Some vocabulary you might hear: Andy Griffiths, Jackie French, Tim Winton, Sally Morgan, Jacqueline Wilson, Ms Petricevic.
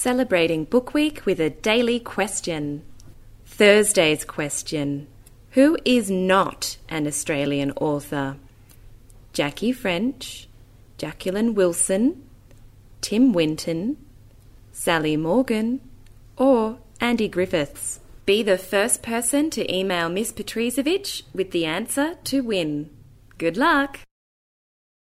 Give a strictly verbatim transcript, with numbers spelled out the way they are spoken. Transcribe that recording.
Celebrating Book Week with a daily question. Thursday's question. Who is not an Australian author? Jackie French, Jacqueline Wilson, Tim Winton, Sally Morgan, or Andy Griffiths. Be the first person to email Ms Petricevic with the answer to win. Good luck!